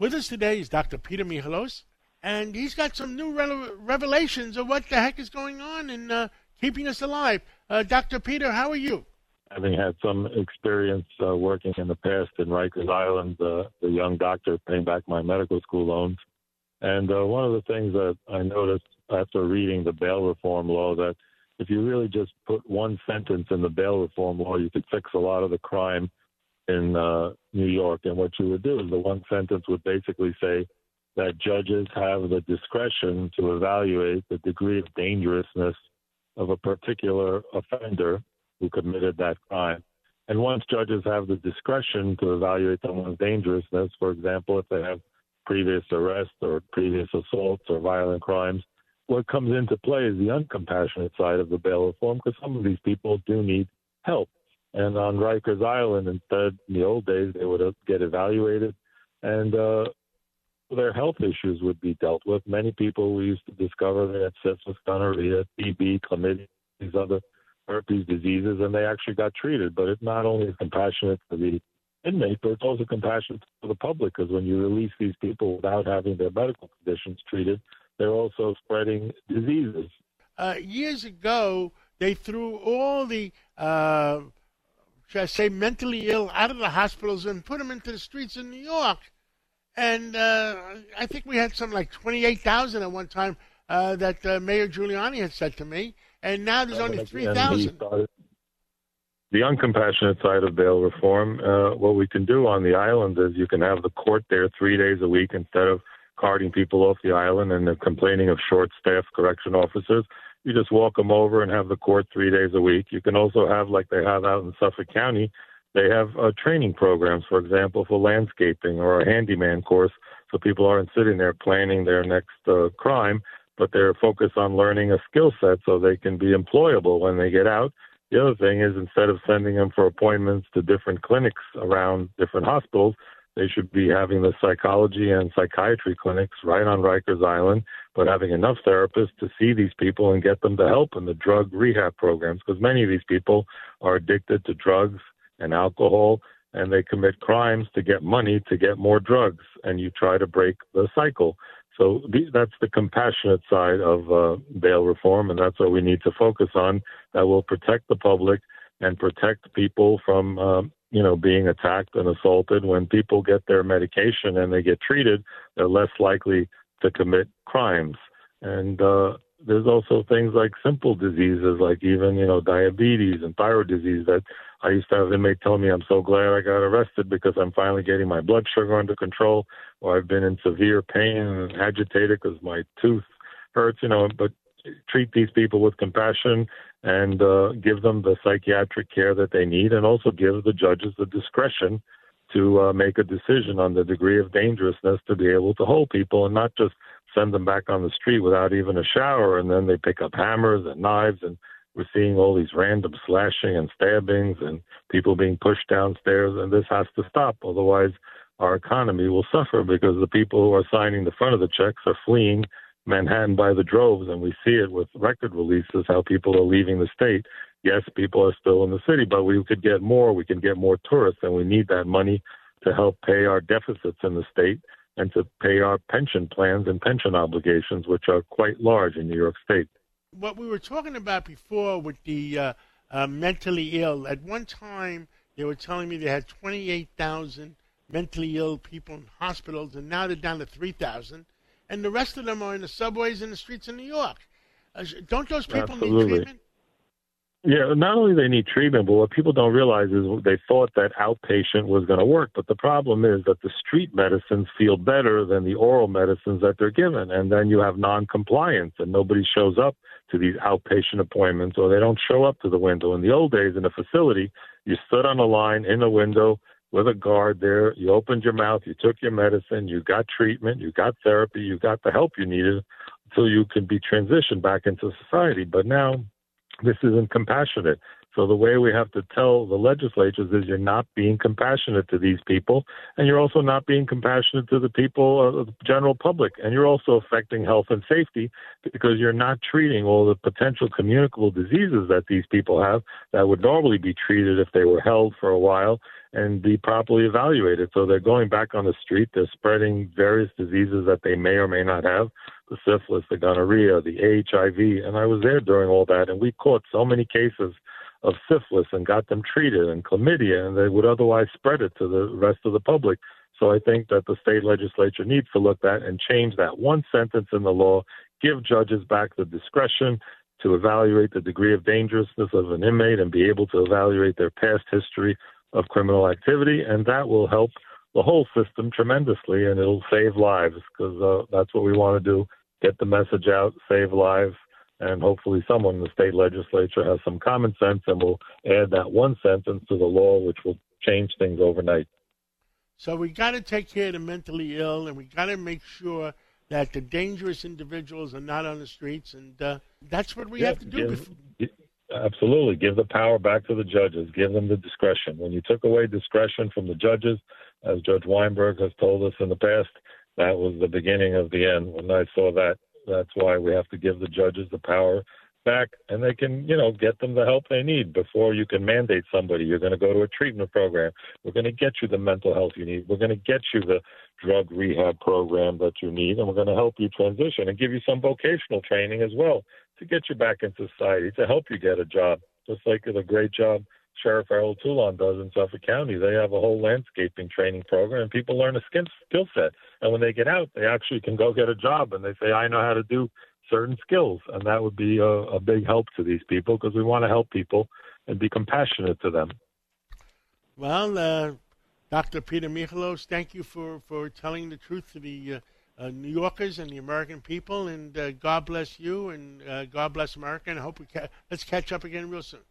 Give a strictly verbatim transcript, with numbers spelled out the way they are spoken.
With us today is Doctor Peter Mihalos, and he's got some new re revelations of what the heck is going on and uh, keeping us alive. Uh, Doctor Peter, how are you? Having had some experience uh, working in the past in Rikers Island, uh, the young doctor paying back my medical school loans. And uh, one of the things that I noticed after reading the bail reform law, that if you really just put one sentence in the bail reform law, you could fix a lot of the crime in uh, New York. And what you would do is the one sentence would basically say that judges have the discretion to evaluate the degree of dangerousness of a particular offender who committed that crime. And once judges have the discretion to evaluate someone's dangerousness, for example, if they have previous arrests or previous assaults or violent crimes, what comes into play is the uncompassionate side of the bail reform, because some of these people do need help. And on Rikers Island, instead, in the old days, they would get evaluated, and uh, their health issues would be dealt with. Many people, we used to discover they had sepsis, gonorrhea, T B, chlamydia, these other herpes diseases, and they actually got treated. But it not only is compassionate for the inmate, but it's also compassionate for the public, because when you release these people without having their medical conditions treated, they're also spreading diseases. Uh, years ago, they threw all the... Uh should I say, mentally ill out of the hospitals and put them into the streets in New York. And uh, I think we had something like twenty-eight thousand at one time uh, that uh, Mayor Giuliani had said to me, and now there's only three thousand. The uncompassionate side of bail reform, uh, what we can do on the island is you can have the court there three days a week instead of carting people off the island and they're complaining of short-staffed correction officers. You just walk them over and have the court three days a week. You can also have, like they have out in Suffolk County, they have uh, training programs, for example, for landscaping or a handyman course, so people aren't sitting there planning their next uh, crime, but they're focused on learning a skill set so they can be employable when they get out. The other thing is, instead of sending them for appointments to different clinics around different hospitals, they should be having the psychology and psychiatry clinics right on Rikers Island, but having enough therapists to see these people and get them the help in the drug rehab programs, because many of these people are addicted to drugs and alcohol, and they commit crimes to get money to get more drugs, and you try to break the cycle. So that's the compassionate side of uh, bail reform, and that's what we need to focus on, that will protect the public and protect people from um, you know, being attacked and assaulted. When people get their medication and they get treated, they're less likely to commit crimes. And uh, there's also things like simple diseases, like even, you know, diabetes and thyroid disease, that I used to have inmates tell me, I'm so glad I got arrested because I'm finally getting my blood sugar under control, or I've been in severe pain and agitated because my tooth hurts, you know, but treat these people with compassion and uh, give them the psychiatric care that they need, and also give the judges the discretion to uh, make a decision on the degree of dangerousness to be able to hold people and not just send them back on the street without even a shower. And then they pick up hammers and knives, and we're seeing all these random slashing and stabbings and people being pushed downstairs, and this has to stop. Otherwise, our economy will suffer, because the people who are signing the front of the checks are fleeing Manhattan by the droves, and we see it with record releases, how people are leaving the state. Yes, people are still in the city, but we could get more. We can get more tourists, and we need that money to help pay our deficits in the state and to pay our pension plans and pension obligations, which are quite large in New York State. What we were talking about before with the uh, uh, mentally ill, at one time they were telling me they had twenty-eight thousand mentally ill people in hospitals, and now they're down to three thousand. And the rest of them are in the subways and the streets in New York. Uh, don't those people Absolutely. need treatment? Yeah, not only they need treatment, but what people don't realize is they thought that outpatient was going to work. But the problem is that the street medicines feel better than the oral medicines that they're given. And then you have non-compliance, and nobody shows up to these outpatient appointments, or they don't show up to the window. In the old days in a facility, you stood on a line in a window with a guard there, you opened your mouth, you took your medicine, you got treatment, you got therapy, you got the help you needed until you could be transitioned back into society. But now this isn't compassionate. So the way we have to tell the legislatures is, you're not being compassionate to these people, and you're also not being compassionate to the people, uh, the general public, and you're also affecting health and safety, because you're not treating all the potential communicable diseases that these people have that would normally be treated if they were held for a while. and be properly evaluated. So they're going back on the street. They're spreading various diseases that they may or may not have, the syphilis, the gonorrhea, the H I V. And I was there during all that, and we caught so many cases of syphilis and got them treated, and chlamydia, and they would otherwise spread it to the rest of the public. So I think that the state legislature needs to look at and change that one sentence in the law, give judges back the discretion to evaluate the degree of dangerousness of an inmate and be able to evaluate their past history of criminal activity. And that will help the whole system tremendously, and it'll save lives, because uh, that's what we want to do, get the message out, save lives. And hopefully someone in the state legislature has some common sense and will add that one sentence to the law, which will change things overnight. So we got to take care of the mentally ill, and we got to make sure that the dangerous individuals are not on the streets. And uh, that's what we yeah, have to do. Give, give, absolutely. Give the power back to the judges. Give them the discretion. When you took away discretion from the judges, as Judge Weinberg has told us in the past, that was the beginning of the end. When I saw that, that's why we have to give the judges the power back, and they can, you know, get them the help they need. Before you can mandate somebody, you're going to go to a treatment program. We're going to get you the mental health you need. We're going to get you the drug rehab program that you need, and we're going to help you transition and give you some vocational training as well to get you back in society, to help you get a job, just like the great job Sheriff Errol Toulon does in Suffolk County. They have a whole landscaping training program, and people learn a skill set. And when they get out, they actually can go get a job, and they say, I know how to do certain skills. And that would be a, a big help to these people, because we want to help people and be compassionate to them. Well, uh, Doctor Peter Mihalos, thank you for, for telling the truth to the uh, uh, New Yorkers and the American people. And uh, God bless you, and uh, God bless America. And I hope we ca- let's catch up again real soon.